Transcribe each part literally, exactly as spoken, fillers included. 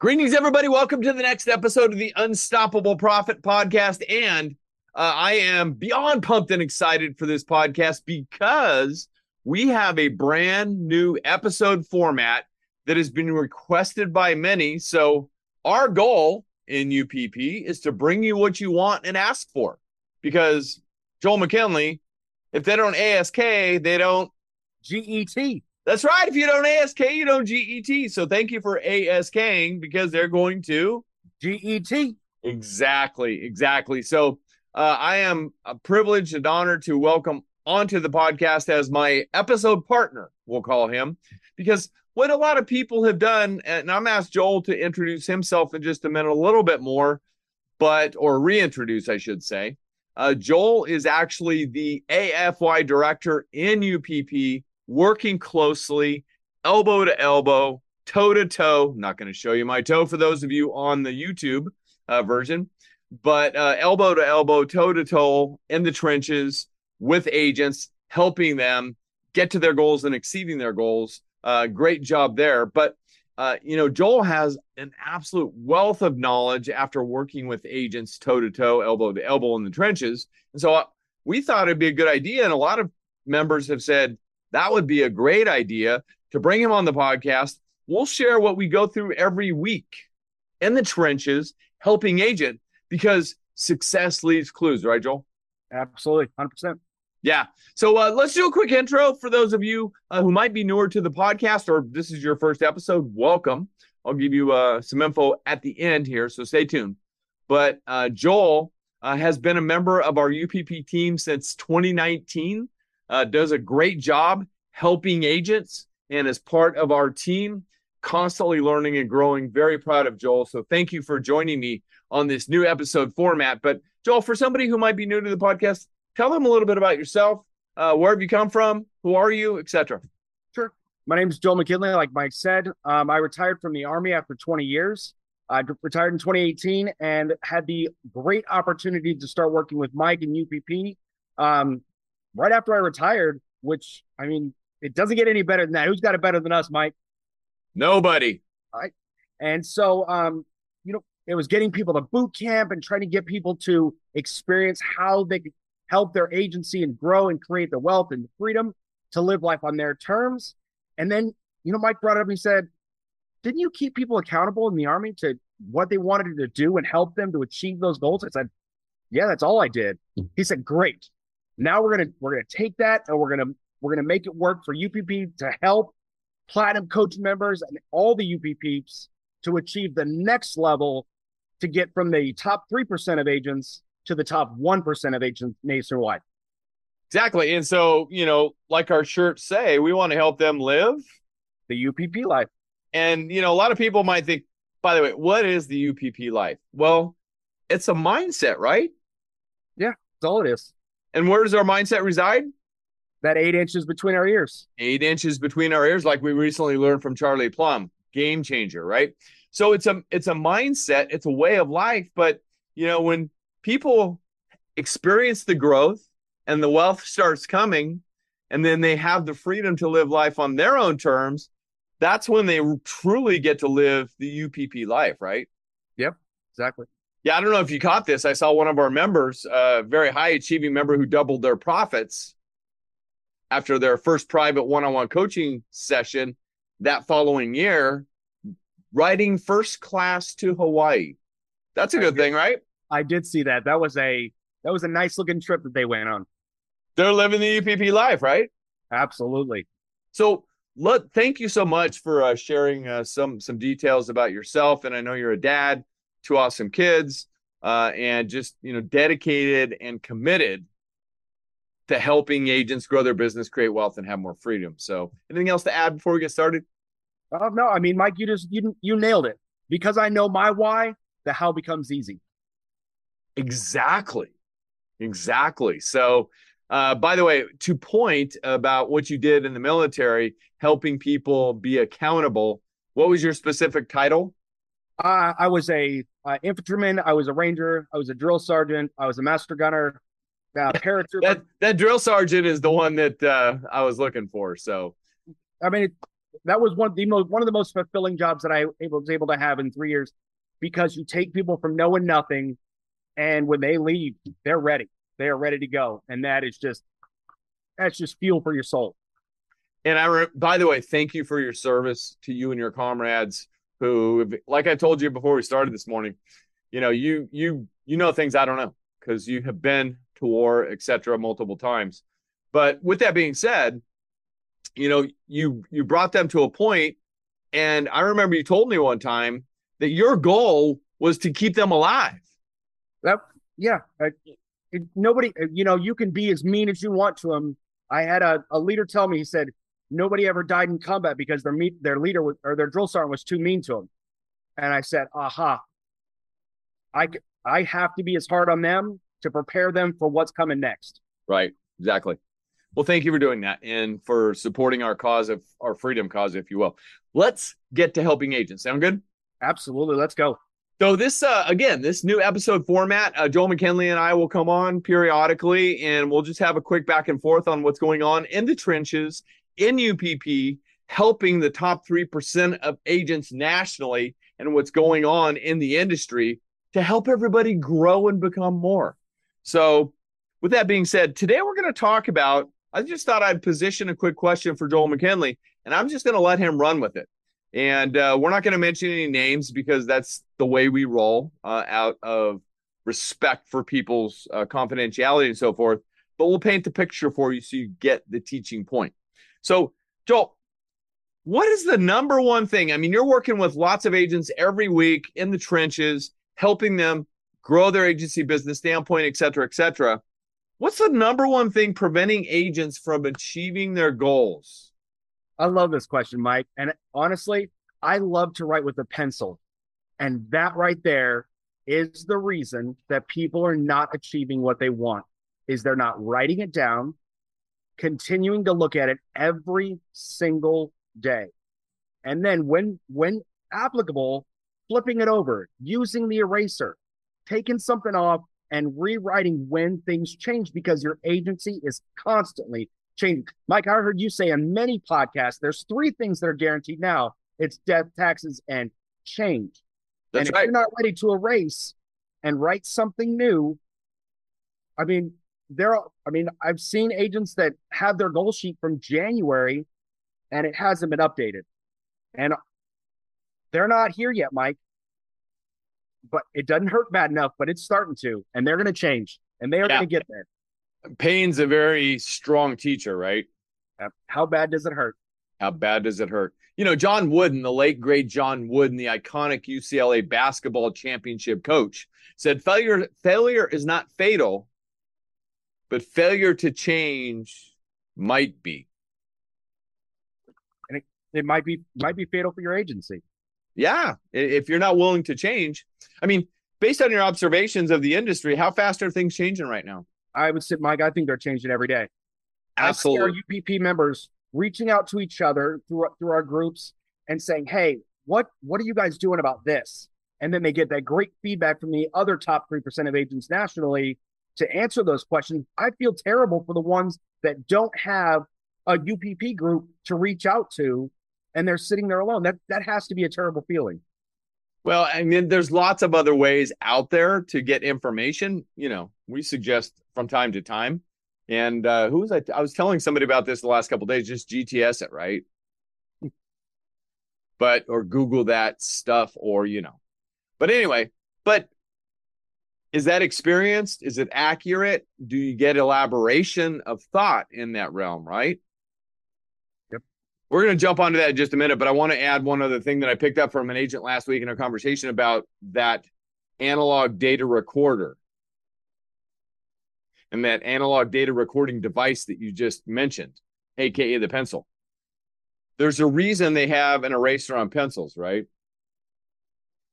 Greetings, everybody. Welcome to the next episode of the Unstoppable Profit Podcast. And uh, I am beyond pumped and excited for this podcast because we have a brand new episode format that has been requested by many. So our goal in U P P is to bring you what you want and ask for, because Joel McKinley, if they don't ask, they don't get. That's right. If you don't ask, you don't get. So thank you for asking, because they're going to get. Exactly. Exactly. So uh, I am privileged and honored to welcome onto the podcast as my episode partner, we'll call him, because what a lot of people have done, and I'm asked Joel to introduce himself in just a minute, a little bit more, but, or reintroduce, I should say. Uh, Joel is actually the A F Y director in U P P, working closely, elbow to elbow, toe to toe. I'm not going to show you my toe for those of you on the YouTube uh, version, but uh, elbow to elbow, toe to toe in the trenches with agents, helping them get to their goals and exceeding their goals. Uh, great job there. But, uh, you know, Joel has an absolute wealth of knowledge after working with agents toe to toe, elbow to elbow in the trenches. And so uh, we thought it'd be a good idea. And a lot of members have said, that would be a great idea to bring him on the podcast. We'll share what we go through every week in the trenches, helping agent, because success leaves clues, right, Joel? Absolutely, one hundred percent. Yeah. So uh, let's do a quick intro for those of you uh, who might be newer to the podcast, or this is your first episode. Welcome. I'll give you uh, some info at the end here, so stay tuned. But uh, Joel uh, has been a member of our U P P team since twenty nineteen. Uh, does a great job helping agents and is part of our team, constantly learning and growing. Very proud of Joel. So thank you for joining me on this new episode format. But Joel, for somebody who might be new to the podcast, tell them a little bit about yourself. Uh, where have you come from? Who are you, et cetera? Sure. My name is Joel McKinley. Like Mike said, um, I retired from the Army after twenty years. I retired in twenty eighteen and had the great opportunity to start working with Mike and U P P. Um, Right after I retired, which, I mean, it doesn't get any better than that. Who's got it better than us, Mike? Nobody. All right. And so, um, you know, it was getting people to boot camp and trying to get people to experience how they could help their agency and grow and create the wealth and the freedom to live life on their terms. And then, you know, Mike brought it up and he said, didn't you keep people accountable in the Army to what they wanted to do and help them to achieve those goals? I said, yeah, that's all I did. He said, great. Now we're gonna we're gonna take that and we're gonna we're gonna make it work for U P P to help Platinum Coach members and all the U P Ps to achieve the next level, to get from the top three percent of agents to the top one percent of agents nationwide. Exactly, and so, you know, like our shirts say, we want to help them live the U P P life. And you know, a lot of people might think, by the way, what is the U P P life? Well, it's a mindset, right? Yeah, that's all it is. And where does our mindset reside? That eight inches between our ears. Eight inches between our ears, like we recently learned from Charlie Plum. Game changer, right? So it's a it's a mindset. It's a way of life. But, you know, when people experience the growth and the wealth starts coming, and then they have the freedom to live life on their own terms, that's when they truly get to live the U P P life, right? Yep, exactly. Yeah, I don't know if you caught this. I saw one of our members, a very high-achieving member who doubled their profits after their first private one-on-one coaching session that following year, riding first class to Hawaii. That's a good thing, right? I did see that. That was a that was a nice-looking trip that they went on. They're living the U P P life, right? Absolutely. So, look, thank you so much for uh, sharing uh, some some details about yourself. And I know you're a dad. Two awesome kids, uh, and just, you know, dedicated and committed to helping agents grow their business, create wealth, and have more freedom. So anything else to add before we get started? Oh, no, I mean, Mike, you just, you, you nailed it. Because I know my why, the how becomes easy. Exactly. Exactly. So, uh, by the way, to point about what you did in the military, helping people be accountable, what was your specific title? Uh, I was a uh, infantryman. I was a ranger. I was a drill sergeant. I was a master gunner. Uh, paratrooper. that, that drill sergeant is the one that uh, I was looking for. So, I mean, it, that was one of the most one of the most fulfilling jobs that I was able to have in three years, because you take people from knowing nothing, and when they leave, they're ready. They are ready to go, and that is just that's just fuel for your soul. And I, re- by the way, thank you for your service to you and your comrades who, like I told you before we started this morning, you know, you you you know things I don't know because you have been to war, et cetera, multiple times. But with that being said, you know, you, you brought them to a point, and I remember you told me one time that your goal was to keep them alive. That, yeah. I, it, nobody, you know, you can be as mean as you want to them. I had a, a leader tell me, he said, nobody ever died in combat because their meet, their leader was, or their drill sergeant was too mean to them. And I said, aha, I, I have to be as hard on them to prepare them for what's coming next. Right, exactly. Well, thank you for doing that and for supporting our cause of our freedom cause, if you will. Let's get to helping agents. Sound good? Absolutely. Let's go. So this, uh, again, this new episode format, uh, Joel McKinley and I will come on periodically, and we'll just have a quick back and forth on what's going on in the trenches, in U P P, helping the top three percent of agents nationally and what's going on in the industry to help everybody grow and become more. So with that being said, today we're going to talk about, I just thought I'd position a quick question for Joel McKinley, and I'm just going to let him run with it. And uh, we're not going to mention any names because that's the way we roll uh, out of respect for people's uh, confidentiality and so forth. But we'll paint the picture for you so you get the teaching point. So Joel, what is the number one thing? I mean, you're working with lots of agents every week in the trenches, helping them grow their agency business standpoint, et cetera, et cetera. What's the number one thing preventing agents from achieving their goals? I love this question, Mike. And honestly, I love to write with a pencil. And that right there is the reason that people are not achieving what they want, is they're not writing it down, continuing to look at it every single day. And then when, when applicable, flipping it over, using the eraser, taking something off and rewriting when things change, because your agency is constantly changing. Mike, I heard you say in many podcasts, there's three things that are guaranteed now. It's death, taxes, and change. That's and if right. you're not ready to erase and write something new, I mean, there are, I mean, I've seen agents that have their goal sheet from January and it hasn't been updated. And they're not here yet, Mike. But it doesn't hurt bad enough, but it's starting to. And they're going to change. And they are yeah. going to get there. Pain's a very strong teacher, right? How bad does it hurt? How bad does it hurt? You know, John Wooden, the late, great John Wooden, the iconic U C L A basketball championship coach, said failure, failure is not fatal, but failure to change might be. And it, it might be might be fatal for your agency. Yeah, if you're not willing to change. I mean, based on your observations of the industry, how fast are things changing right now? I would say, Mike, I think they're changing every day. Absolutely. I see our U P P members reaching out to each other through, through our groups and saying, hey, what, what are you guys doing about this? And then they get that great feedback from the other top three percent of agents nationally to answer those questions. I feel terrible for the ones that don't have a U P P group to reach out to, and they're sitting there alone. That that has to be a terrible feeling. Well, I mean, there's lots of other ways out there to get information. You know, we suggest from time to time. And uh, who was I? T- I was telling somebody about this the last couple of days. Just G T S it, right? But or Google that stuff, or you know. But anyway, but is that experienced? Is it accurate? Do you get elaboration of thought in that realm, right? We're going to jump onto that in just a minute, but I want to add one other thing that I picked up from an agent last week in a conversation about that analog data recorder and that analog data recording device that you just mentioned, A K A the pencil. There's a reason they have an eraser on pencils, right?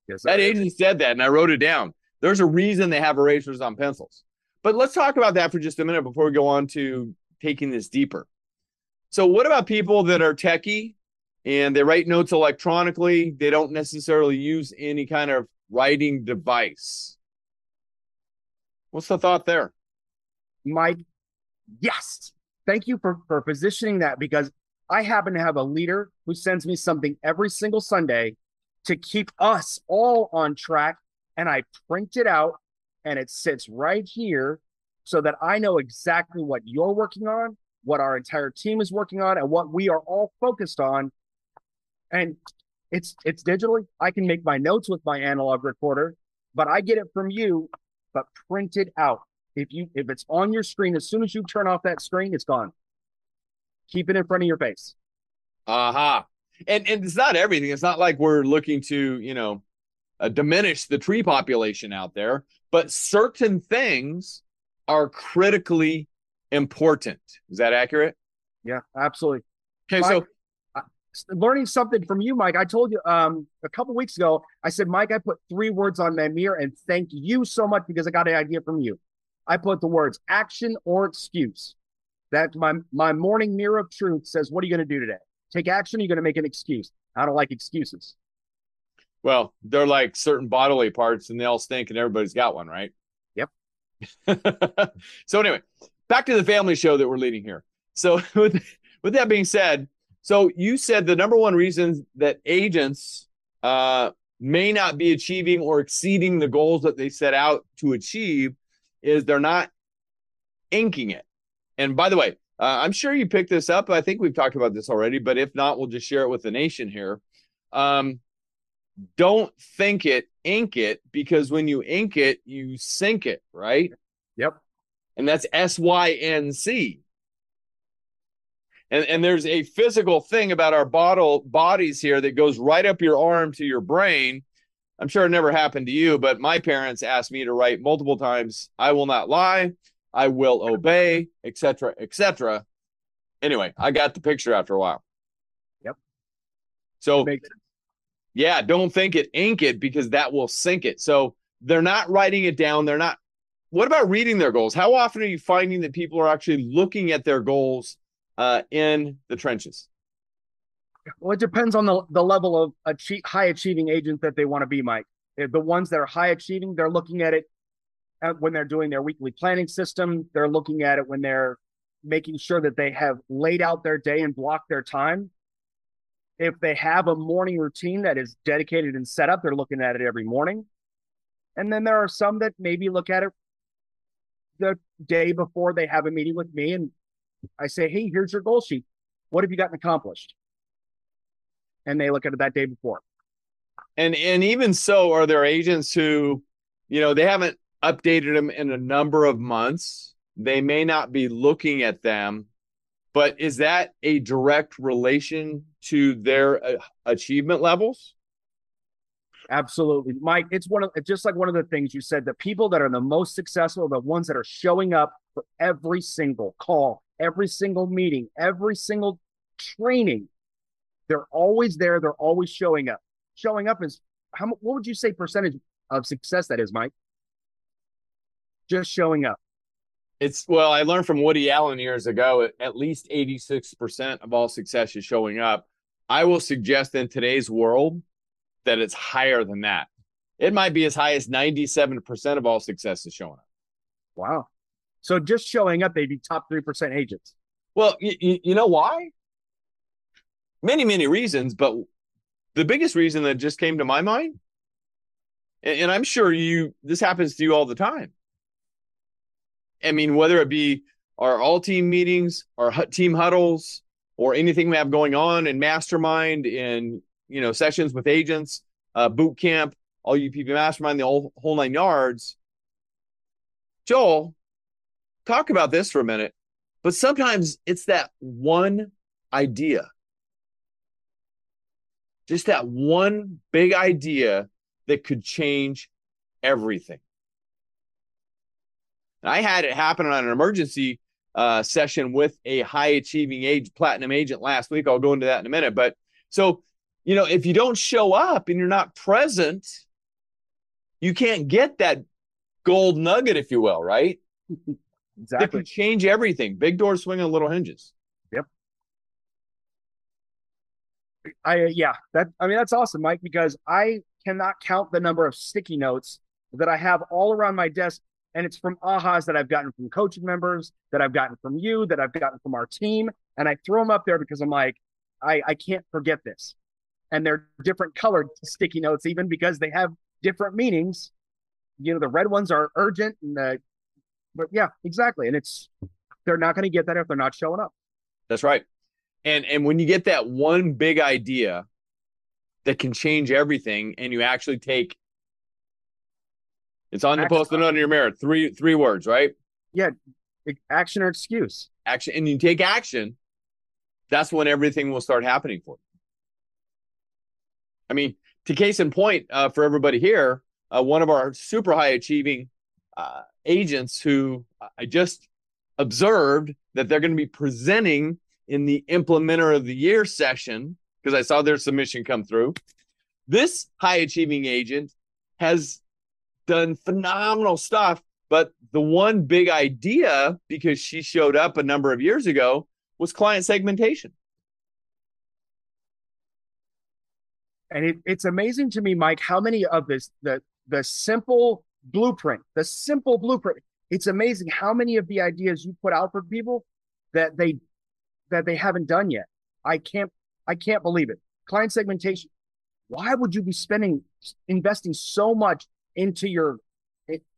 Yes, that agent said that, and I wrote it down. There's a reason they have erasers on pencils. But let's talk about that for just a minute before we go on to taking this deeper. So what about people that are techie and they write notes electronically? They don't necessarily use any kind of writing device. What's the thought there? Mike, yes. Thank you for, for positioning that, because I happen to have a leader who sends me something every single Sunday to keep us all on track. And I print it out and it sits right here so that I know exactly what you're working on, what our entire team is working on, and what we are all focused on. And it's it's digitally. I can make my notes with my analog recorder, but I get it from you, but print it out. If you if it's on your screen, as soon as you turn off that screen, it's gone. Keep it in front of your face. Aha. Uh-huh. And and it's not everything. It's not like we're looking to, you know, uh, diminish the tree population out there, but certain things are critically important. Is that accurate? Yeah, absolutely. Okay, Mike, so uh, learning something from you, Mike. I told you um, a couple weeks ago, I said, Mike, I put three words on my mirror, and thank you so much because I got an idea from you. I put the words action or excuse. That my my morning mirror of truth says, what are you going to do today? Take action. You're going to make an excuse. I don't like excuses. Well, they're like certain bodily parts and they all stink and everybody's got one, right? Yep. So anyway, back to the family show that we're leading here. So with, with that being said, so you said the number one reason that agents uh, may not be achieving or exceeding the goals that they set out to achieve is they're not inking it. And by the way, Uh, I'm sure you picked this up. I think we've talked about this already, but if not, we'll just share it with the nation here. Um, don't think it, ink it, because when you ink it, you sink it, right? Yep. And that's S Y N C. And and there's a physical thing about our bottle bodies here that goes right up your arm to your brain. I'm sure it never happened to you, but my parents asked me to write multiple times, I will not lie, I will obey, et cetera, et cetera. Anyway, I got the picture after a while. Yep. So, yeah, don't think it, ink it, because that will sink it. So they're not writing it down. They're not. What about reading their goals? How often are you finding that people are actually looking at their goals uh, in the trenches? Well, it depends on the, the level of achieve, high-achieving agent that they want to be, Mike. The ones that are high-achieving, they're looking at it when they're doing their weekly planning system. They're looking at it when they're making sure that they have laid out their day and blocked their time. If they have a morning routine that is dedicated and set up, they're looking at it every morning. And then there are some that maybe look at it the day before they have a meeting with me. And I say, hey, here's your goal sheet. What have you gotten accomplished? And they look at it that day before. And, and even so, are there agents who, you know, they haven't updated them in a number of months? They may not be looking at them, but is that a direct relation to their uh, achievement levels? Absolutely, Mike. It's one of just like one of the things you said, the people that are the most successful are the ones that are showing up for every single call, every single meeting, every single training. They're always there. They're always showing up. Showing up is how? What would you say percentage of success that is, Mike? Just showing up. It's, well, I learned from Woody Allen years ago, at least eighty-six percent of all success is showing up. I will suggest in today's world that it's higher than that. It might be as high as ninety-seven percent of all success is showing up. Wow. So just showing up, they'd be top three percent agents. Well, you, you know why? Many, many reasons, but the biggest reason that just came to my mind, and, and I'm sure you, this happens to you all the time. I mean, whether it be our all-team meetings, our team huddles, or anything we have going on in Mastermind, in, you know, sessions with agents, uh, boot camp, all U P P Mastermind, the whole, whole nine yards. Joel, talk about this for a minute, but sometimes it's that one idea, just that one big idea that could change everything. I had it happen on an emergency uh, session with a high-achieving age platinum agent last week. I'll go into that in a minute. But so, you know, if you don't show up and you're not present, you can't get that gold nugget, if you will, right? Exactly. That can change everything. Big doors swing on little hinges. Yep. I yeah, that I mean that's awesome, Mike, because I cannot count the number of sticky notes that I have all around my desk, and it's from ahas that I've gotten from coaching members, that I've gotten from you, that I've gotten from our team, and I throw them up there because I'm like, I I can't forget this. And they're different colored sticky notes, even because they have different meanings. You know, the red ones are urgent, and the but yeah, exactly. And it's they're not going to get that if they're not showing up. That's right. And and when you get that one big idea that can change everything, and you actually take it's on action. The post-it note on your mirror, three three words, right? Yeah, action or excuse. Action, and you take action. That's when everything will start happening for you. I mean, to case in point uh, for everybody here, uh, one of our super high achieving uh, agents who I just observed that they're going to be presenting in the Implementer of the Year session, because I saw their submission come through. This high achieving agent has done phenomenal stuff, but the one big idea, because she showed up a number of years ago, was client segmentation. And it, it's amazing to me, Mike, how many of this, the the simple blueprint, the simple blueprint, it's amazing how many of the ideas you put out for people that they that they haven't done yet. I can't, I can't believe it. Client segmentation. Why would you be spending, investing so much into your,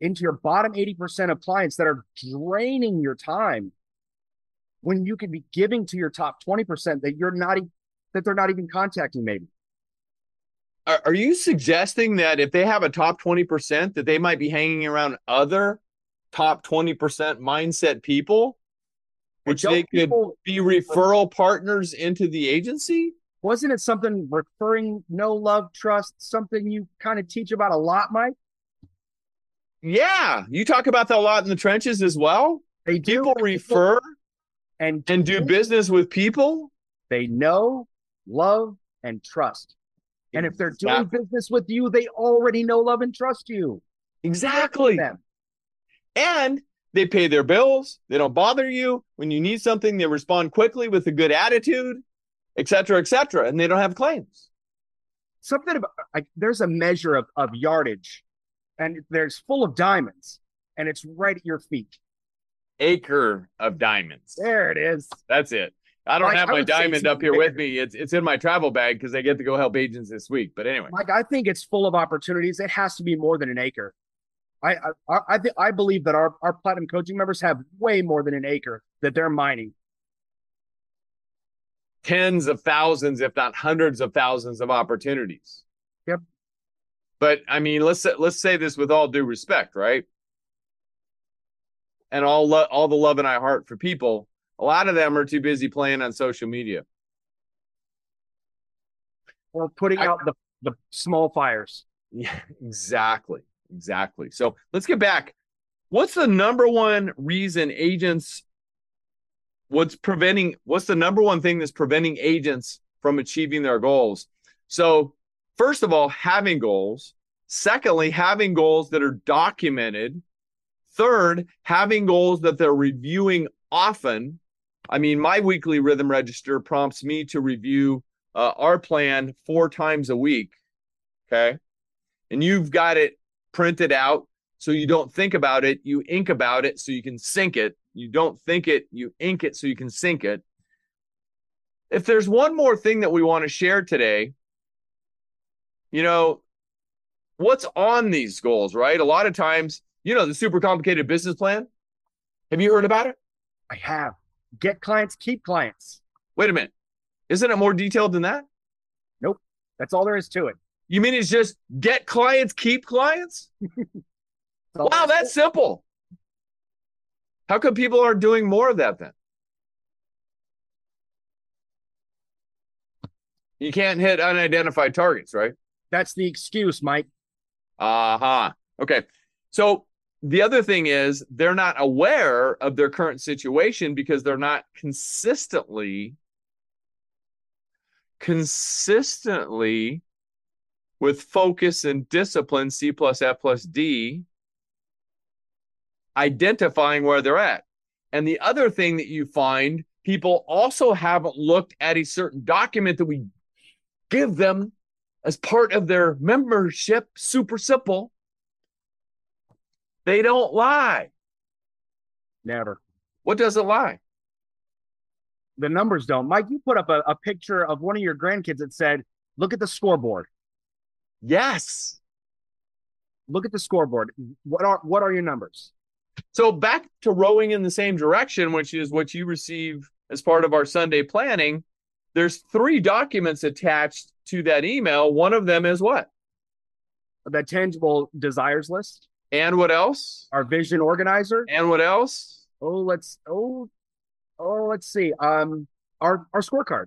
into your bottom eighty percent of clients that are draining your time when you could be giving to your top twenty percent that you're not, that they're not even contacting maybe? Are you suggesting that if they have a top twenty percent, that they might be hanging around other top twenty percent mindset people, which they could be referral partners into the agency? Wasn't it something referring, no love, trust, something you kind of teach about a lot, Mike? Yeah. You talk about that a lot in the trenches as well. They do. People refer and do, and do business with people they know, love, and trust. And if they're doing exactly. business with you, they already know, love, and trust you. Exactly. And they pay their bills. They don't bother you. When you need something, they respond quickly with a good attitude, et cetera, et cetera. And they don't have claims. Something about like, there's a measure of, of yardage, and there's full of diamonds, and it's right at your feet. Acre of diamonds. There it is. That's it. I don't Mike, have my diamond up here bigger. with me. It's it's in my travel bag because I get to go help agents this week. But anyway, Mike, I think it's full of opportunities. It has to be more than an acre. I I I, th- I believe that our, our platinum coaching members have way more than an acre that they're mining. Tens of thousands, if not hundreds of thousands of opportunities. Yep. But I mean, let's let's say this with all due respect, right? And all lo- all the love in my heart for people. A lot of them are too busy playing on social media. Or putting I, out the, the small fires. Yeah, exactly. Exactly. So let's get back. What's the number one reason agents, what's preventing, what's the number one thing that's preventing agents from achieving their goals? So first of all, having goals. Secondly, having goals that are documented. Third, having goals that they're reviewing often. I mean, my weekly rhythm register prompts me to review uh, our plan four times a week, okay? And you've got it printed out so you don't think about it. You ink about it so you can sync it. You don't think it, you ink it so you can sync it. If there's one more thing that we want to share today, you know, what's on these goals, right? A lot of times, you know, the super complicated business plan. Have you heard about it? I have. Get clients, keep clients. Wait a minute. Isn't it more detailed than that? Nope. That's all there is to it. You mean it's just get clients, keep clients? Wow, that's simple. How come people aren't doing more of that then? You can't hit unidentified targets, right? That's the excuse, Mike. Uh-huh. Okay. So the other thing is they're not aware of their current situation because they're not consistently, consistently with focus and discipline, C plus F plus D, identifying where they're at. And the other thing that you find, people also haven't looked at a certain document that we give them as part of their membership, super simple. They don't lie. Never. What doesn't lie? The numbers don't. Mike, you put up a, a picture of one of your grandkids that said, look at the scoreboard. Yes. Look at the scoreboard. What are what are your numbers? So back to rowing in the same direction, which is what you receive as part of our Sunday planning. There's three documents attached to that email. One of them is what? The tangible desires list. And what else? Our vision organizer. And what else? Oh, let's oh oh let's see. Um, our our scorecard.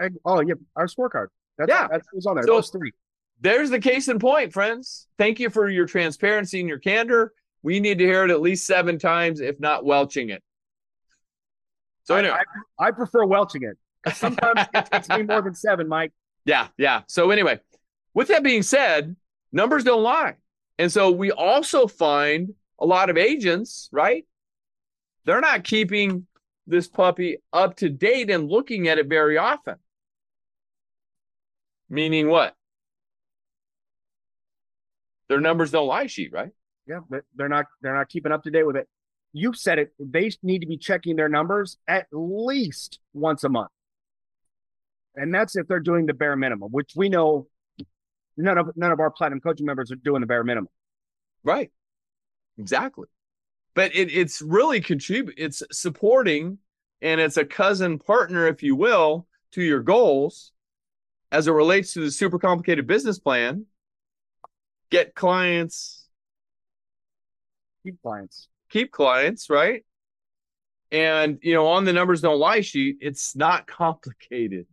I, oh yeah, our scorecard. That's, yeah, that was on there. So those three. There's the case in point, friends. Thank you for your transparency and your candor. We need to hear it at least seven times, if not welching it. So I, anyway, I, I prefer welching it. Sometimes it takes me more than seven, Mike. Yeah, yeah. So anyway, with that being said, numbers don't lie. And so we also find a lot of agents, right? They're not keeping this puppy up to date and looking at it very often. Meaning what? Their numbers don't lie sheet, right? Yeah, but they're not they're not keeping up to date with it. You said it. They need to be checking their numbers at least once a month. And that's if they're doing the bare minimum, which we know none of none of our Platinum Coaching members are doing the bare minimum. Right. Exactly. But it, it's really contribute. It's supporting, and it's a cousin partner, if you will, to your goals as it relates to the super complicated business plan. Get clients. Keep clients. Keep clients, right? And, you know, on the numbers don't lie sheet, it's not complicated.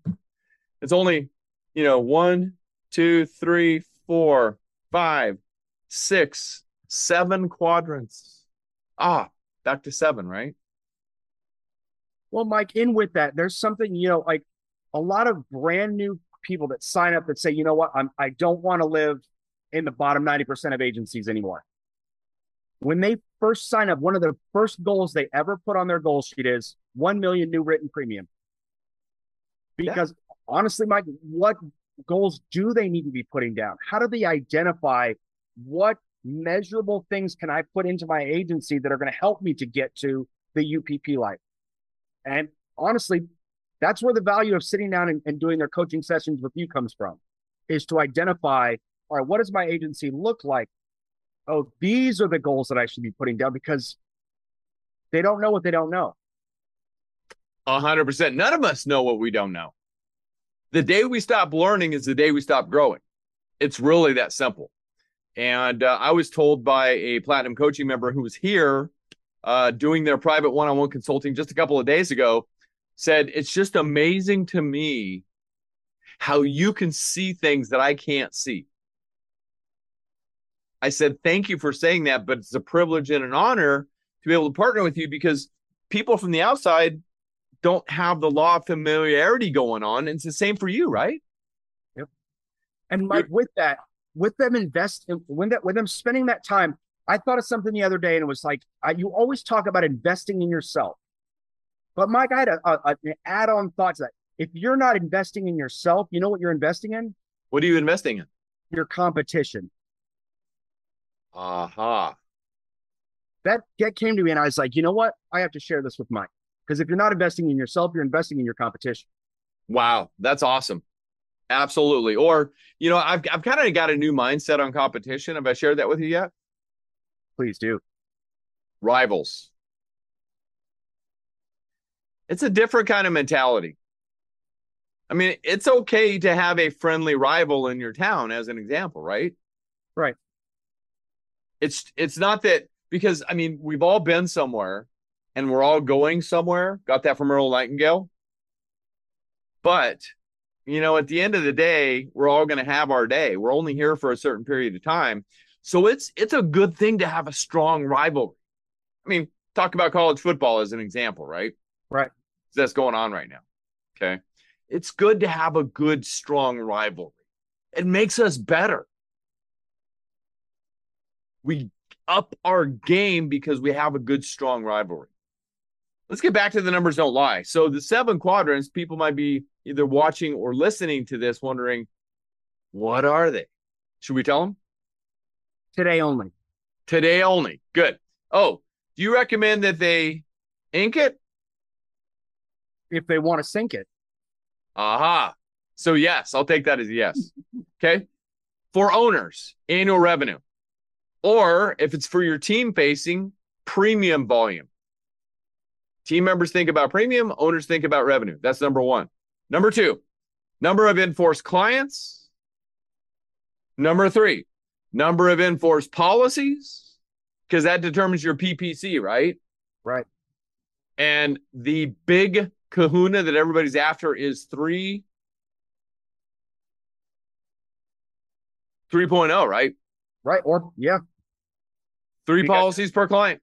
It's only, you know, one, two, three, four, five, six, seven quadrants. Ah, back to seven, right? Well, Mike, in with that, there's something, you know, like a lot of brand new people that sign up that say, you know what, I'm, I don't want to live in the bottom ninety percent of agencies anymore. When they first sign up, one of the first goals they ever put on their goal sheet is one million new written premium. Because yeah. honestly, Mike, what goals do they need to be putting down? How do they identify what measurable things can I put into my agency that are going to help me to get to the U P P life? And honestly, that's where the value of sitting down and, and doing their coaching sessions with you comes from, is to identify, all right, what does my agency look like? Oh, these are the goals that I should be putting down, because they don't know what they don't know. A hundred percent. None of us know what we don't know. The day we stop learning is the day we stop growing. It's really that simple. And uh, I was told by a Platinum Coaching member who was here uh, doing their private one-on-one consulting just a couple of days ago, said, it's just amazing to me how you can see things that I can't see. I said, thank you for saying that, but it's a privilege and an honor to be able to partner with you, because people from the outside don't have the law of familiarity going on. And it's the same for you, right? Yep. And Mike, with that, with them invest, when that, with them spending that time, I thought of something the other day, and it was like, I, you always talk about investing in yourself. But Mike, I had a, a, an add-on thought to that. If you're not investing in yourself, you know what you're investing in? What are you investing in? Your competition. Aha. Uh-huh. That, that came to me, and I was like, you know what? I have to share this with Mike, because if you're not investing in yourself, you're investing in your competition. Wow. That's awesome. Absolutely. Or, you know, I've, I've kind of got a new mindset on competition. Have I shared that with you yet? Please do. Rivals. It's a different kind of mentality. I mean, it's okay to have a friendly rival in your town as an example, right? Right. It's it's not that, because, I mean, we've all been somewhere and we're all going somewhere. Got that from Earl Nightingale. But, you know, at the end of the day, we're all going to have our day. We're only here for a certain period of time. So it's it's a good thing to have a strong rivalry. I mean, talk about college football as an example, right? Right. So that's going on right now. Okay. It's good to have a good, strong rivalry. It makes us better. We up our game because we have a good, strong rivalry. Let's get back to the numbers don't lie. So the seven quadrants, people might be either watching or listening to this wondering, what are they? Should we tell them? Today only. Today only. Good. Oh, do you recommend that they ink it? If they want to sink it. Aha. So yes, I'll take that as a yes. Okay. For owners, annual revenue. Or if it's for your team facing, premium volume. Team members think about premium, owners think about revenue. That's number one. Number two, number of in-force clients. Number three, number of in-force policies, because that determines your P P C, right? Right. And the big kahuna that everybody's after is three, 3.0, right? Right, or yeah. Three policies per client.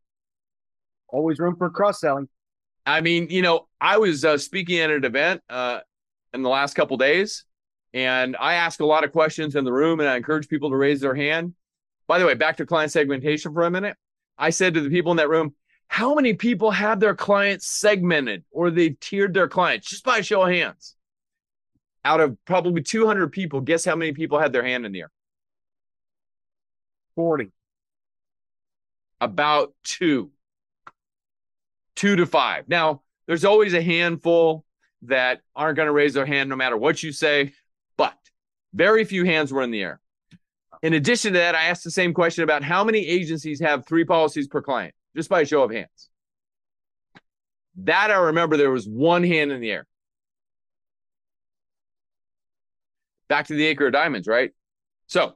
Always room for cross-selling. I mean, you know, I was uh, speaking at an event uh, in the last couple of days, and I ask a lot of questions in the room, and I encourage people to raise their hand. By the way, back to client segmentation for a minute. I said to the people in that room, how many people have their clients segmented or they've tiered their clients? Just by a show of hands. Out of probably two hundred people, guess how many people had their hand in the air? forty. About two. Two to five. Now, there's always a handful that aren't going to raise their hand no matter what you say, but very few hands were in the air. In addition to that, I asked the same question about how many agencies have three policies per client, just by a show of hands. That I remember there was one hand in the air. Back to the acre of diamonds, right? So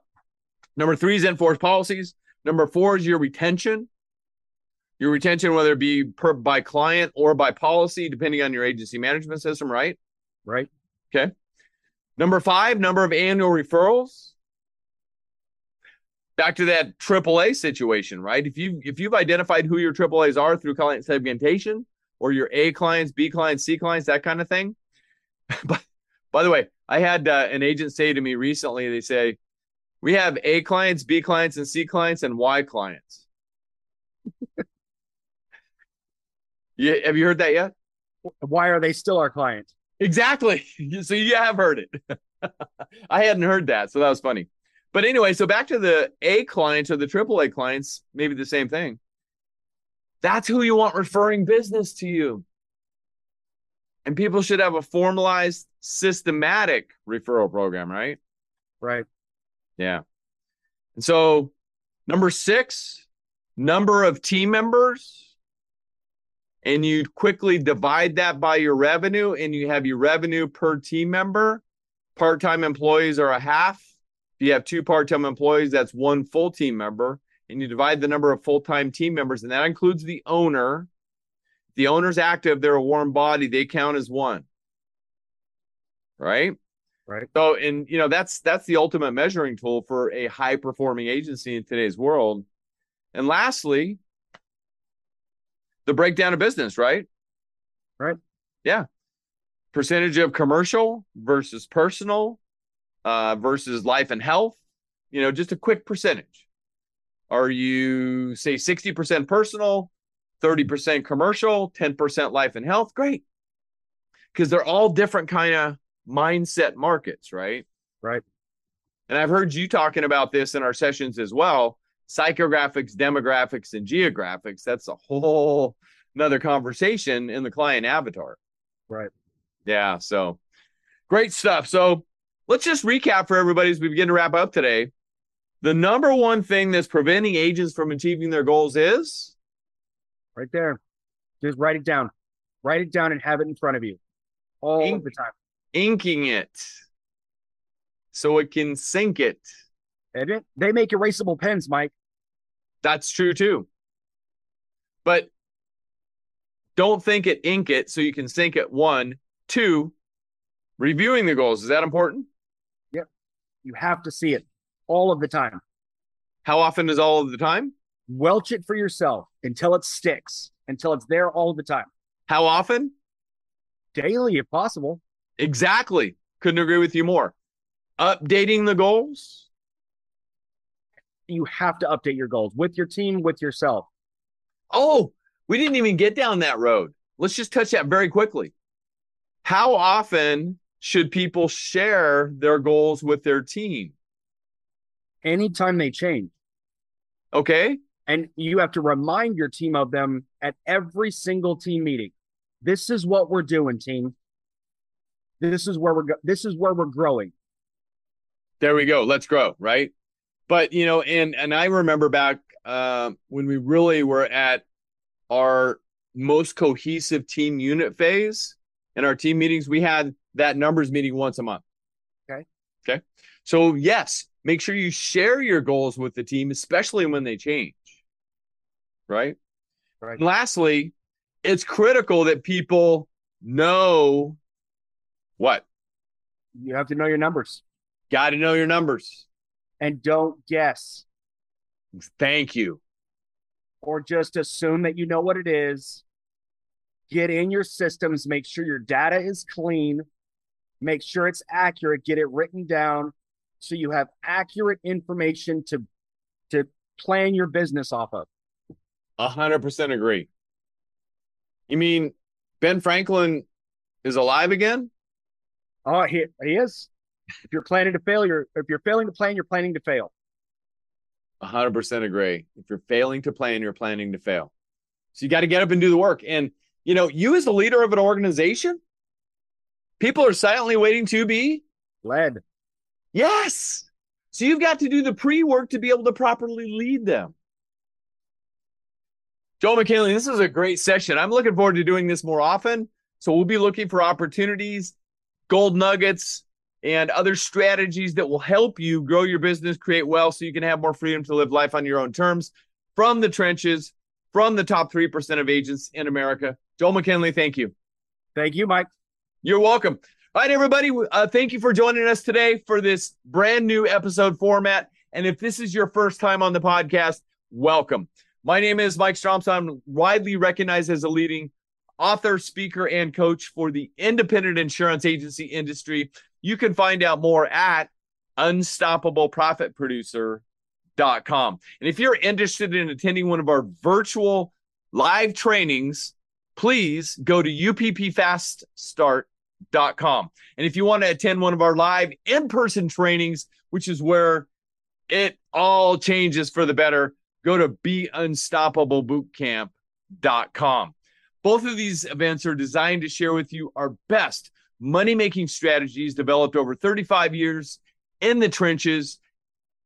number three is enforced policies. Number four is your retention. Your retention, whether it be per, by client or by policy, depending on your agency management system, right? Right. Okay. Number five, number of annual referrals. Back to that triple A situation, right? If you if you've identified who your triple A's are through client segmentation or your A clients, B clients, C clients, that kind of thing. by, by the way, I had uh, an agent say to me recently, they say, we have A clients, B clients, and C clients, and Y clients. You, have you heard that yet? Why are they still our clients? Exactly. So you have heard it. I hadn't heard that, so that was funny. But anyway, so back to the A clients or the triple A clients, maybe the same thing. That's who you want referring business to you. And people should have a formalized, systematic referral program, right? Right. Yeah. And so number six, number of team members. And you quickly divide that by your revenue, and you have your revenue per team member. Part-time employees are a half. If you have two part-time employees, that's one full team member. And you divide the number of full-time team members, and that includes the owner. If the owner's active, they're a warm body, they count as one. Right? Right. So, and you know, that's that's the ultimate measuring tool for a high-performing agency in today's world. And lastly, the breakdown of business, right? Right. Yeah. Percentage of commercial versus personal uh, versus life and health. You know, just a quick percentage. Are you, say, sixty percent personal, thirty percent commercial, ten percent life and health? Great. Because they're all different kind of mindset markets, right? Right. And I've heard you talking about this in our sessions as well. Psychographics, demographics, and geographics, that's a whole another conversation in the client avatar. Right. Yeah. So great stuff. So let's just recap for everybody as we begin to wrap up today. The number one thing that's preventing agents from achieving their goals is? Right there. Just write it down. Write it down and have it in front of you all Ink, of the time. Inking it so it can sink it. It, they make erasable pens, Mike. That's true, too. But don't think it, ink it, so you can sink it, one. Two, reviewing the goals. Is that important? Yep. You have to see it all of the time. How often is all of the time? Welch it for yourself until it sticks, until it's there all the time. How often? Daily, if possible. Exactly. Couldn't agree with you more. Updating the goals. You have to update your goals with your team, with yourself. Oh, we didn't even get down that road. Let's just touch that very quickly. How often should people share their goals with their team? Anytime they change. Okay. And you have to remind your team of them at every single team meeting. This is what we're doing, team. This is where we're go- this is where we're growing. There we go. Let's grow, right? But, you know, and and I remember back uh, when we really were at our most cohesive team unit phase in our team meetings, we had that numbers meeting once a month. Okay. Okay. So, yes, make sure you share your goals with the team, especially when they change. Right? Right. And lastly, it's critical that people know what? You have to know your numbers. Got to know your numbers. And don't guess. Thank you. Or just assume that you know what it is. Get in your systems. Make sure your data is clean. Make sure it's accurate. Get it written down so you have accurate information to, to plan your business off of. A hundred percent agree. You mean Ben Franklin is alive again? Oh, he, he is. If you're planning to fail, you're, if you're failing to plan, you're planning to fail. A hundred percent agree. If you're failing to plan, you're planning to fail. So you got to get up and do the work. And, you know, you as the leader of an organization, people are silently waiting to be led. Yes. So you've got to do the pre-work to be able to properly lead them. Joel McKinley, this is a great session. I'm looking forward to doing this more often. So we'll be looking for opportunities, gold nuggets, and other strategies that will help you grow your business, create wealth, so you can have more freedom to live life on your own terms from the trenches, from the top three percent of agents in America. Joel McKinley, thank you. Thank you, Mike. You're welcome. All right, everybody. Uh, thank you for joining us today for this brand new episode format. And if this is your first time on the podcast, welcome. My name is Mike Stromsoe. I'm widely recognized as a leading author, speaker, and coach for the independent insurance agency industry. You can find out more at unstoppable profit producer dot com. And if you're interested in attending one of our virtual live trainings, please go to U P P fast start dot com. And if you want to attend one of our live in-person trainings, which is where it all changes for the better, go to be unstoppable bootcamp dot com. Both of these events are designed to share with you our best money-making strategies developed over thirty-five years in the trenches,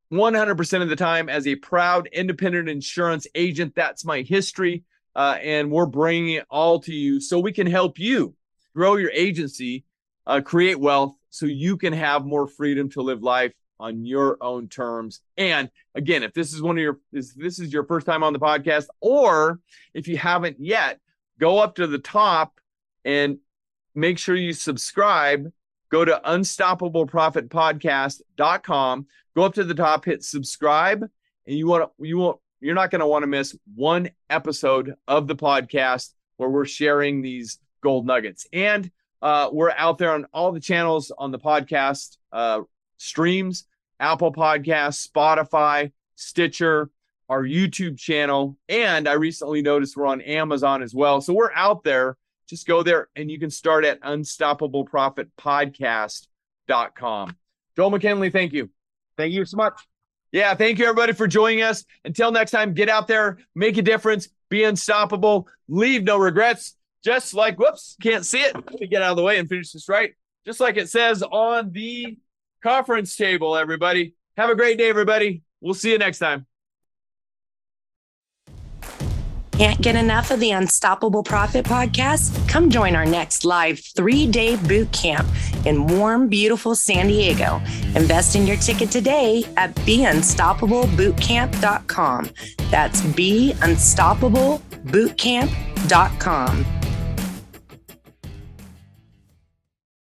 one hundred percent of the time as a proud independent insurance agent. That's my history, uh, and we're bringing it all to you so we can help you grow your agency, uh, create wealth, so you can have more freedom to live life on your own terms. And again, if this is one of your, if this is your first time on the podcast, or if you haven't yet, go up to the top and make sure you subscribe. Go to unstoppable profit podcast dot com. Go up to the top, hit subscribe, and you want to, you won't, you're not going to want to miss one episode of the podcast where we're sharing these gold nuggets. And uh, we're out there on all the channels on the podcast uh, streams: Apple Podcasts, Spotify, Stitcher, our YouTube channel, and I recently noticed we're on Amazon as well. So we're out there. Just go there, and you can start at unstoppable profit podcast dot com. Joel McKinley, thank you. Thank you so much. Yeah, thank you, everybody, for joining us. Until next time, get out there, make a difference, be unstoppable, leave no regrets, just like, whoops, can't see it. Let me get out of the way and finish this right. Just like it says on the conference table, everybody. Have a great day, everybody. We'll see you next time. Can't get enough of the Unstoppable Profit Podcast? Come join our next live three-day boot camp in warm, beautiful San Diego. Invest in your ticket today at be unstoppable bootcamp dot com. That's be unstoppable bootcamp dot com.